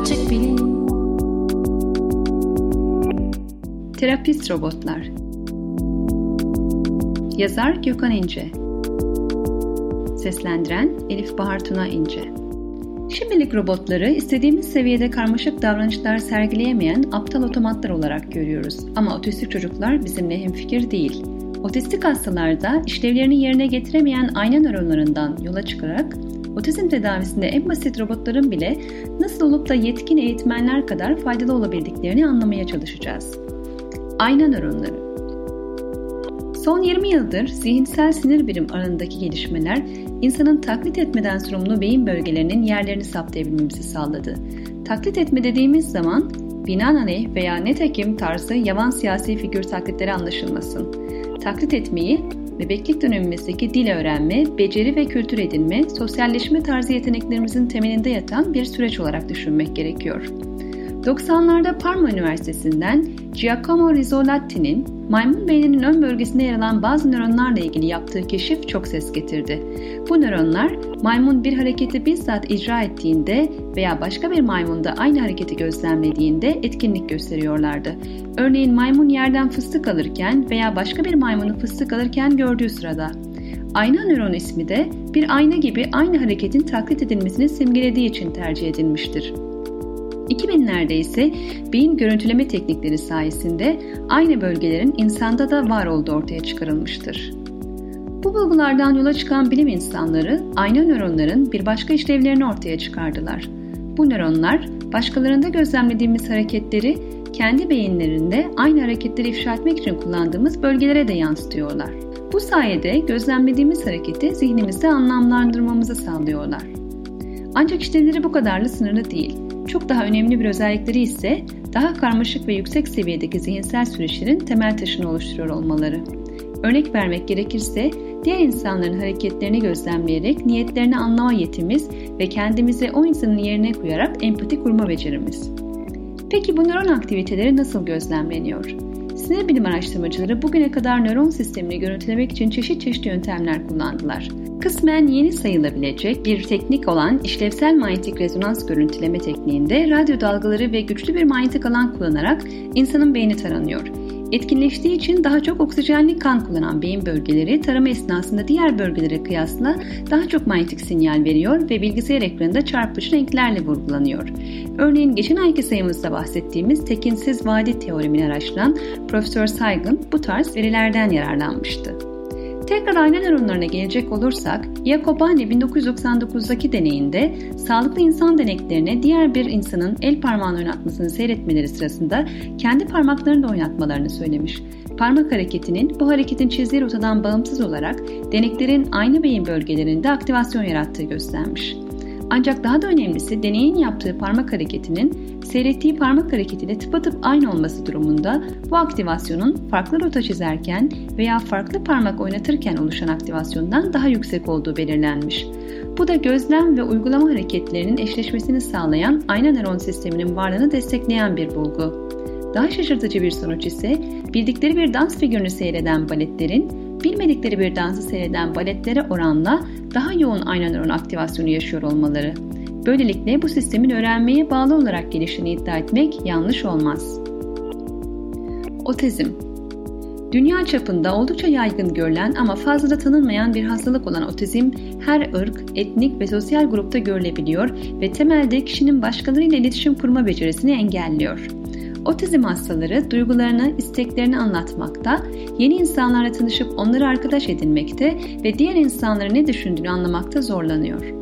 Açık Bilim. Terapist Robotlar. Yazar Gökhan İnce. Seslendiren Elif Bahar Tuna İnce. Şimdilik robotları istediğimiz seviyede karmaşık davranışlar sergileyemeyen aptal otomatlar olarak görüyoruz. Ama otistik çocuklar bizimle hemfikir değil. Otistik hastalarda işlevlerini yerine getiremeyen ayna nöronlarından yola çıkarak otizm tedavisinde en basit robotların bile nasıl olup da yetkin eğitmenler kadar faydalı olabildiklerini anlamaya çalışacağız. Ayna nöronları. Son 20 yıldır zihinsel sinir birim alanındaki gelişmeler, insanın taklit etmeden sorumlu beyin bölgelerinin yerlerini saptayabilmemizi sağladı. Taklit etme dediğimiz zaman, binaenaleyh veya netekim tarzı yavan siyasi figür taklitleri anlaşılmasın. Taklit etmeyi, bebeklik dönemimizdeki dil öğrenme, beceri ve kültür edinme, sosyalleşme tarzı yeteneklerimizin temelinde yatan bir süreç olarak düşünmek gerekiyor. 90'larda Parma Üniversitesi'nden Giacomo Rizzolatti'nin maymun beyninin ön bölgesinde yer alan bazı nöronlarla ilgili yaptığı keşif çok ses getirdi. Bu nöronlar maymun bir hareketi bizzat icra ettiğinde veya başka bir maymunda aynı hareketi gözlemlediğinde etkinlik gösteriyorlardı. Örneğin maymun yerden fıstık alırken veya başka bir maymunu fıstık alırken gördüğü sırada. Ayna nöron ismi de bir ayna gibi aynı hareketin taklit edilmesini simgelediği için tercih edilmiştir. 2000'lerde ise beyin görüntüleme teknikleri sayesinde aynı bölgelerin insanda da var olduğu ortaya çıkarılmıştır. Bu bulgulardan yola çıkan bilim insanları ayna nöronların bir başka işlevlerini ortaya çıkardılar. Bu nöronlar başkalarında gözlemlediğimiz hareketleri kendi beyinlerinde aynı hareketleri ifşa etmek için kullandığımız bölgelere de yansıtıyorlar. Bu sayede gözlemlediğimiz hareketi zihnimizde anlamlandırmamızı sağlıyorlar. Ancak işlevleri bu kadarla sınırlı değil. Çok daha önemli bir özellikleri ise daha karmaşık ve yüksek seviyedeki zihinsel süreçlerin temel taşını oluşturuyor olmaları. Örnek vermek gerekirse diğer insanların hareketlerini gözlemleyerek niyetlerini anlama yetimiz ve kendimizi o insanın yerine koyarak empati kurma becerimiz. Peki bu nöron aktiviteleri nasıl gözlemleniyor? Sinir bilim araştırmacıları bugüne kadar nöron sistemini görüntülemek için çeşitli yöntemler kullandılar. Kısmen yeni sayılabilecek bir teknik olan işlevsel manyetik rezonans görüntüleme tekniğinde radyo dalgaları ve güçlü bir manyetik alan kullanarak insanın beyni taranıyor. Etkinleştiği için daha çok oksijenli kan kullanan beyin bölgeleri tarama esnasında diğer bölgelere kıyasla daha çok manyetik sinyal veriyor ve bilgisayar ekranında çarpıcı renklerle vurgulanıyor. Örneğin geçen ayki sayımızda bahsettiğimiz tekinsiz vadi teoremini araştıran Profesör Saygın bu tarz verilerden yararlanmıştı. Tekrar ayna nöronlarına gelecek olursak, Iacoboni 1999'daki deneyinde sağlıklı insan deneklerine diğer bir insanın el parmağını oynatmasını seyretmeleri sırasında kendi parmaklarını da oynatmalarını söylemiş. Parmak hareketinin bu hareketin çizdiği rotadan bağımsız olarak deneklerin aynı beyin bölgelerinde aktivasyon yarattığı göstermiş. Ancak daha da önemlisi deneyin yaptığı parmak hareketinin seyrettiği parmak hareketiyle tıpatıp aynı olması durumunda bu aktivasyonun farklı rota çizerken veya farklı parmak oynatırken oluşan aktivasyondan daha yüksek olduğu belirlenmiş. Bu da gözlem ve uygulama hareketlerinin eşleşmesini sağlayan ayna nöron sisteminin varlığını destekleyen bir bulgu. Daha şaşırtıcı bir sonuç ise bildikleri bir dans figürünü seyreden baletlerin, bilmedikleri bir dansı seyreden baletlere oranla daha yoğun ayna nöron aktivasyonu yaşıyor olmaları. Böylelikle bu sistemin öğrenmeye bağlı olarak geliştiğini iddia etmek yanlış olmaz. Otizm. Dünya çapında oldukça yaygın görülen ama fazla da tanınmayan bir hastalık olan otizm, her ırk, etnik ve sosyal grupta görülebiliyor ve temelde kişinin başkalarıyla iletişim kurma becerisini engelliyor. Otizm hastaları duygularını, isteklerini anlatmakta, yeni insanlarla tanışıp onları arkadaş edinmekte ve diğer insanların ne düşündüğünü anlamakta zorlanıyor.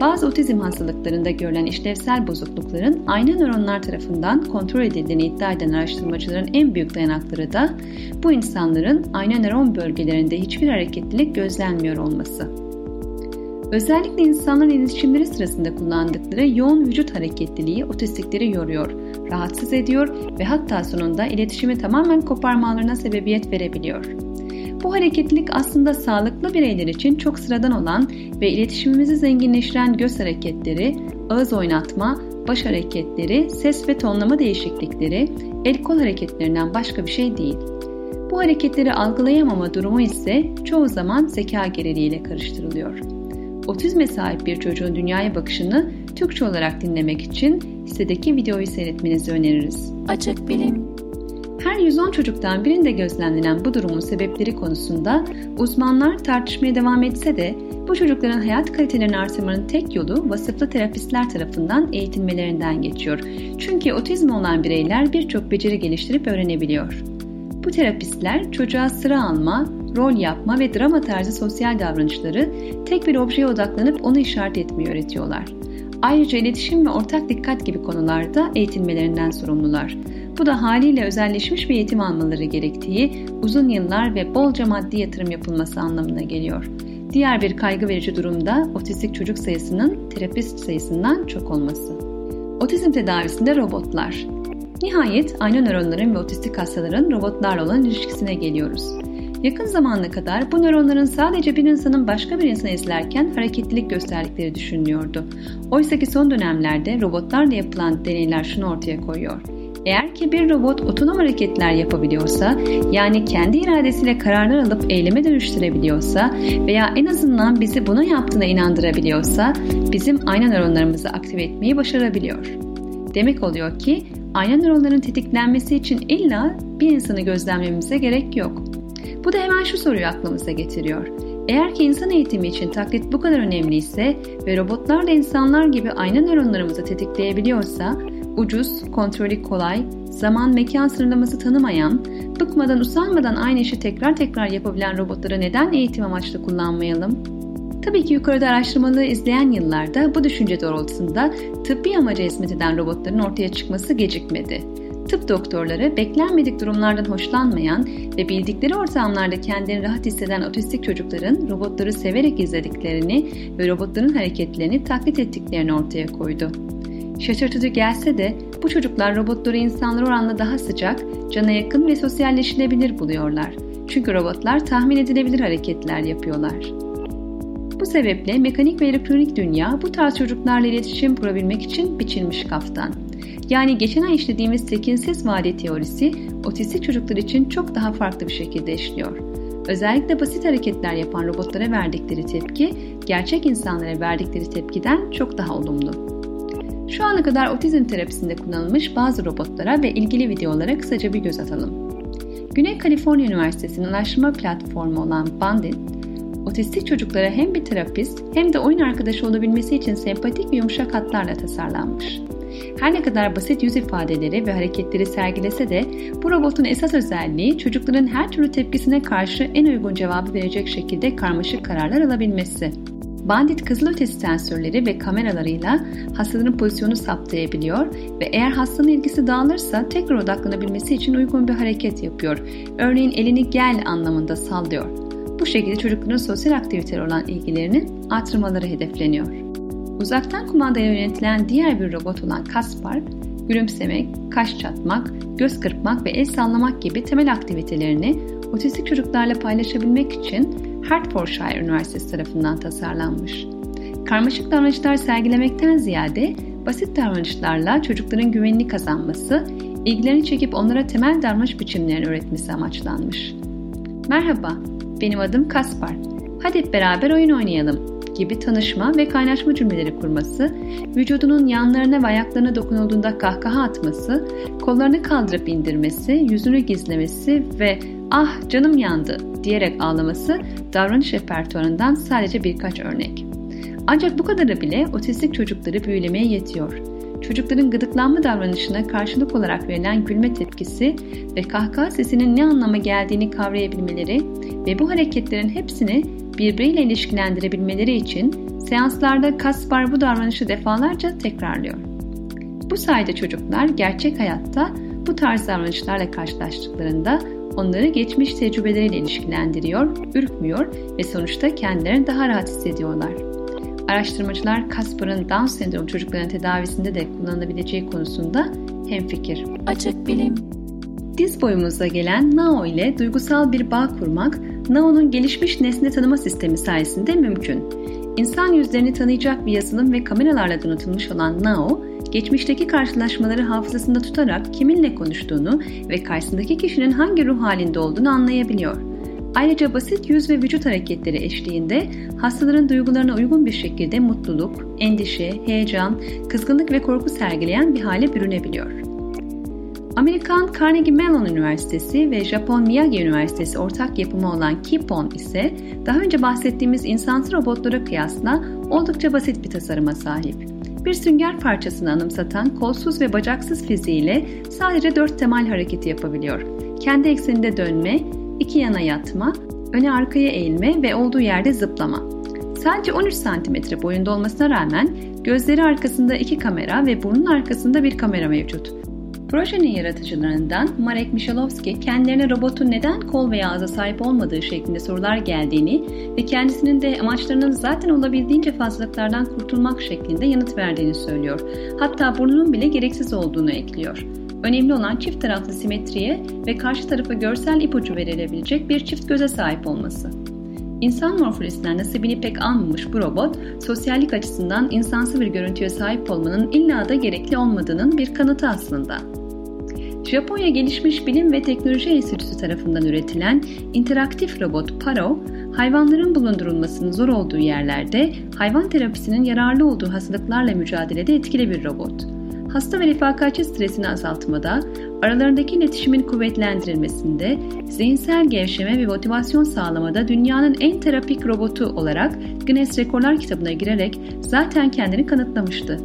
Bazı otizm hastalıklarında görülen işlevsel bozuklukların ayna nöronlar tarafından kontrol edildiğini iddia eden araştırmacıların en büyük dayanakları da bu insanların ayna nöron bölgelerinde hiçbir hareketlilik gözlenmiyor olması. Özellikle insanların iletişimleri sırasında kullandıkları yoğun vücut hareketliliği otistikleri yoruyor, rahatsız ediyor ve hatta sonunda iletişimi tamamen koparmalarına sebebiyet verebiliyor. Bu hareketlilik aslında sağlıklı bireyler için çok sıradan olan ve iletişimimizi zenginleştiren göz hareketleri, ağız oynatma, baş hareketleri, ses ve tonlama değişiklikleri, el kol hareketlerinden başka bir şey değil. Bu hareketleri algılayamama durumu ise çoğu zaman zeka geriliğiyle karıştırılıyor. Otizme sahip bir çocuğun dünyaya bakışını Türkçe olarak dinlemek için sitedeki videoyu seyretmenizi öneririz. Açık Bilim. Her 110 çocuktan birinde gözlemlenen bu durumun sebepleri konusunda uzmanlar tartışmaya devam etse de bu çocukların hayat kalitelerini artırmanın tek yolu vasıflı terapistler tarafından eğitilmelerinden geçiyor. Çünkü otizm olan bireyler birçok beceri geliştirip öğrenebiliyor. Bu terapistler çocuğa sıra alma, rol yapma ve drama tarzı sosyal davranışları tek bir objeye odaklanıp onu işaret etmeyi öğretiyorlar. Ayrıca iletişim ve ortak dikkat gibi konularda eğitilmelerinden sorumlular. Bu da haliyle özelleşmiş bir eğitim almaları gerektiği, uzun yıllar ve bolca maddi yatırım yapılması anlamına geliyor. Diğer bir kaygı verici durumda otistik çocuk sayısının terapist sayısından çok olması. Otizm tedavisinde robotlar. Nihayet aynı nöronların ve otistik hastaların robotlarla olan ilişkisine geliyoruz. Yakın zamana kadar bu nöronların sadece bir insanın başka bir insanı izlerken hareketlilik gösterdikleri düşünülüyordu. Oysa ki son dönemlerde robotlarla yapılan deneyler şunu ortaya koyuyor. Eğer ki bir robot otonom hareketler yapabiliyorsa, yani kendi iradesiyle kararlar alıp eyleme dönüştürebiliyorsa veya en azından bizi buna yaptığına inandırabiliyorsa, bizim ayna nöronlarımızı aktive etmeyi başarabiliyor. Demek oluyor ki ayna nöronların tetiklenmesi için illa bir insanı gözlemlememize gerek yok. Bu da hemen şu soruyu aklımıza getiriyor. Eğer ki insan eğitimi için taklit bu kadar önemliyse ve robotlar da insanlar gibi ayna nöronlarımızı tetikleyebiliyorsa, ucuz, kontrolü kolay, zaman mekan sınırlaması tanımayan, bıkmadan usanmadan aynı işi tekrar tekrar yapabilen robotları neden eğitim amaçlı kullanmayalım? Tabii ki yukarıda araştırmaları izleyen yıllarda bu düşünce doğrultusunda tıbbi amaca hizmet eden robotların ortaya çıkması gecikmedi. Tıp doktorları beklenmedik durumlardan hoşlanmayan ve bildikleri ortamlarda kendini rahat hisseden otistik çocukların robotları severek izlediklerini ve robotların hareketlerini taklit ettiklerini ortaya koydu. Şaşırtıcı gelse de bu çocuklar robotları insanlara oranla daha sıcak, cana yakın ve sosyalleşilebilir buluyorlar. Çünkü robotlar tahmin edilebilir hareketler yapıyorlar. Bu sebeple mekanik ve elektronik dünya bu tarz çocuklarla iletişim kurabilmek için biçilmiş kaftan. Yani geçen ay işlediğimiz tekinsiz vade teorisi otistik çocuklar için çok daha farklı bir şekilde işliyor. Özellikle basit hareketler yapan robotlara verdikleri tepki, gerçek insanlara verdikleri tepkiden çok daha olumlu. Şu ana kadar otizm terapisinde kullanılmış bazı robotlara ve ilgili videolara kısaca bir göz atalım. Güney Kaliforniya Üniversitesi'nin araştırma platformu olan Bandit, otistik çocuklara hem bir terapist hem de oyun arkadaşı olabilmesi için sempatik ve yumuşak hatlarla tasarlanmış. Her ne kadar basit yüz ifadeleri ve hareketleri sergilese de bu robotun esas özelliği çocukların her türlü tepkisine karşı en uygun cevabı verecek şekilde karmaşık kararlar alabilmesi. Bandit kızılötesi sensörleri ve kameralarıyla hastanın pozisyonunu saptayabiliyor ve eğer hastanın ilgisi dağılırsa tekrar odaklanabilmesi için uygun bir hareket yapıyor. Örneğin elini gel anlamında sallıyor. Bu şekilde çocukların sosyal aktiviteler olan ilgilerini artırmaları hedefleniyor. Uzaktan kumandayla yönetilen diğer bir robot olan Kaspar, gülümsemek, kaş çatmak, göz kırpmak ve el sallamak gibi temel aktivitelerini otistik çocuklarla paylaşabilmek için Hertfordshire Üniversitesi tarafından tasarlanmış. Karmaşık davranışlar sergilemekten ziyade basit davranışlarla çocukların güvenini kazanması, ilgilerini çekip onlara temel davranış biçimlerini öğretmesi amaçlanmış. Merhaba, benim adım Kaspar. Hadi hep beraber oyun oynayalım gibi tanışma ve kaynaşma cümleleri kurması, vücudunun yanlarına ve ayaklarına dokunulduğunda kahkaha atması, kollarını kaldırıp indirmesi, yüzünü gizlemesi ve "Ah canım yandı" diyerek ağlaması davranış repertuarından sadece birkaç örnek. Ancak bu kadarı bile otistik çocukları büyülemeye yetiyor. Çocukların gıdıklanma davranışına karşılık olarak verilen gülme tepkisi ve kahkaha sesinin ne anlama geldiğini kavrayabilmeleri ve bu hareketlerin hepsini birbiriyle ilişkilendirebilmeleri için seanslarda Kaspar bu davranışı defalarca tekrarlıyor. Bu sayede çocuklar gerçek hayatta bu tarz davranışlarla karşılaştıklarında onları geçmiş tecrübeleriyle ilişkilendiriyor, ürkmüyor ve sonuçta kendilerini daha rahat hissediyorlar. Araştırmacılar Kaspar'ın Down sendromu çocukların tedavisinde de kullanılabileceği konusunda hemfikir. Açık Bilim. Diz boyumuza gelen Nao ile duygusal bir bağ kurmak, Nao'nun gelişmiş nesne tanıma sistemi sayesinde mümkün. İnsan yüzlerini tanıyacak bir yazılım ve kameralarla donatılmış olan Nao, geçmişteki karşılaşmaları hafızasında tutarak kiminle konuştuğunu ve karşısındaki kişinin hangi ruh halinde olduğunu anlayabiliyor. Ayrıca basit yüz ve vücut hareketleri eşliğinde hastaların duygularına uygun bir şekilde mutluluk, endişe, heyecan, kızgınlık ve korku sergileyen bir hale bürünebiliyor. Amerikan Carnegie Mellon Üniversitesi ve Japon Miyagi Üniversitesi ortak yapımı olan Kipon ise daha önce bahsettiğimiz insansı robotlara kıyasla oldukça basit bir tasarıma sahip. Bir sünger parçasını anımsatan kolsuz ve bacaksız fiziğiyle sadece 4 temel hareketi yapabiliyor. Kendi ekseninde dönme, iki yana yatma, öne arkaya eğilme ve olduğu yerde zıplama. Sadece 13 cm boyunda olmasına rağmen gözleri arkasında 2 kamera ve burnun arkasında bir kamera mevcut. Projenin yaratıcılarından Marek Michalowski kendilerine robotun neden kol veya ağza sahip olmadığı şeklinde sorular geldiğini ve kendisinin de amaçlarının zaten olabildiğince fazlalıklardan kurtulmak şeklinde yanıt verdiğini söylüyor. Hatta burnunun bile gereksiz olduğunu ekliyor. Önemli olan çift taraflı simetriye ve karşı tarafa görsel ipucu verilebilecek bir çift göze sahip olması. İnsan morfolojisinden nasibini pek almamış bu robot, sosyallik açısından insansı bir görüntüye sahip olmanın illa da gerekli olmadığının bir kanıtı aslında. Japonya Gelişmiş Bilim ve Teknoloji Enstitüsü tarafından üretilen interaktif robot PARO, hayvanların bulundurulmasının zor olduğu yerlerde hayvan terapisinin yararlı olduğu hastalıklarla mücadelede etkili bir robot. Hasta ve refakatçi stresini azaltmada, aralarındaki iletişimin kuvvetlendirilmesinde, zihinsel gevşeme ve motivasyon sağlamada dünyanın en terapik robotu olarak Guinness Rekorlar kitabına girerek zaten kendini kanıtlamıştı.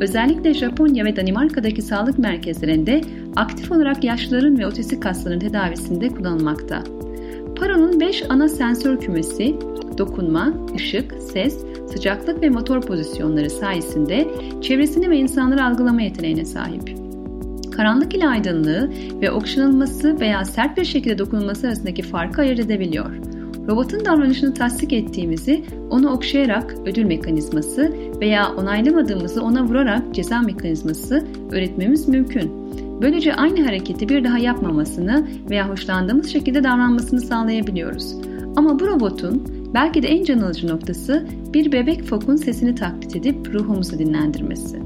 Özellikle Japonya ve Danimarka'daki sağlık merkezlerinde aktif olarak yaşlıların ve otistik hastaların tedavisinde kullanılmakta. PARO'nun 5 ana sensör kümesi, dokunma, ışık, ses, sıcaklık ve motor pozisyonları sayesinde çevresini ve insanları algılama yeteneğine sahip. Karanlık ile aydınlığı ve okşanılması veya sert bir şekilde dokunulması arasındaki farkı ayırt edebiliyor. Robotun davranışını tasdik ettiğimizi onu okşayarak ödül mekanizması veya onaylamadığımızı ona vurarak ceza mekanizması öğretmemiz mümkün. Böylece aynı hareketi bir daha yapmamasını veya hoşlandığımız şekilde davranmasını sağlayabiliyoruz. Ama bu robotun belki de en can alıcı noktası bir bebek fokun sesini taklit edip ruhumuzu dinlendirmesi.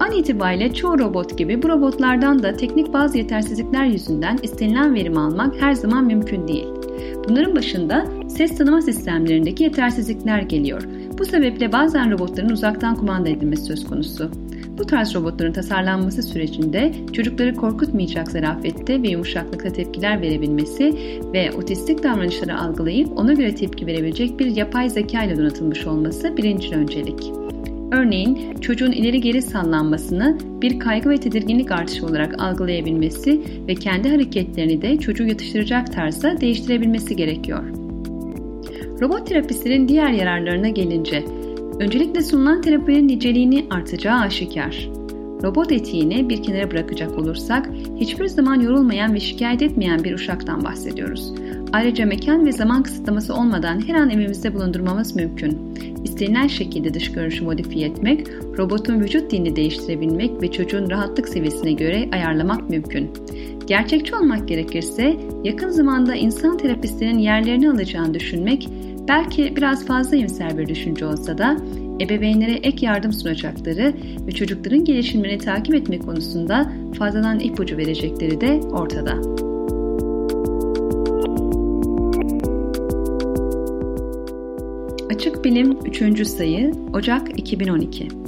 An itibariyle çoğu robot gibi bu robotlardan da teknik bazı yetersizlikler yüzünden istenilen verimi almak her zaman mümkün değil. Bunların başında ses tanıma sistemlerindeki yetersizlikler geliyor. Bu sebeple bazen robotların uzaktan kumanda edilmesi söz konusu. Bu tarz robotların tasarlanması sürecinde çocukları korkutmayacak zarafette ve yumuşaklıkta tepkiler verebilmesi ve otistik davranışları algılayıp ona göre tepki verebilecek bir yapay zeka ile donatılmış olması birinci öncelik. Örneğin çocuğun ileri geri sallanmasını bir kaygı ve tedirginlik artışı olarak algılayabilmesi ve kendi hareketlerini de çocuğu yatıştıracak tarzda değiştirebilmesi gerekiyor. Robot terapistlerin diğer yararlarına gelince, öncelikle sunulan terapinin niceliğini artacağı aşikar. Robot etiğini bir kenara bırakacak olursak, hiçbir zaman yorulmayan ve şikayet etmeyen bir uşaktan bahsediyoruz. Ayrıca mekan ve zaman kısıtlaması olmadan her an evimizde bulundurmamız mümkün. İstenilen şekilde dış görünüşü modifiye etmek, robotun vücut dilini değiştirebilmek ve çocuğun rahatlık seviyesine göre ayarlamak mümkün. Gerçekçi olmak gerekirse, yakın zamanda insan terapistlerin yerlerini alacağını düşünmek, belki biraz fazla iyimser bir düşünce olsa da ebeveynlere ek yardım sunacakları ve çocukların gelişimlerini takip etme konusunda fazladan ipucu verecekleri de ortada. Açık Bilim 3. sayı Ocak 2012.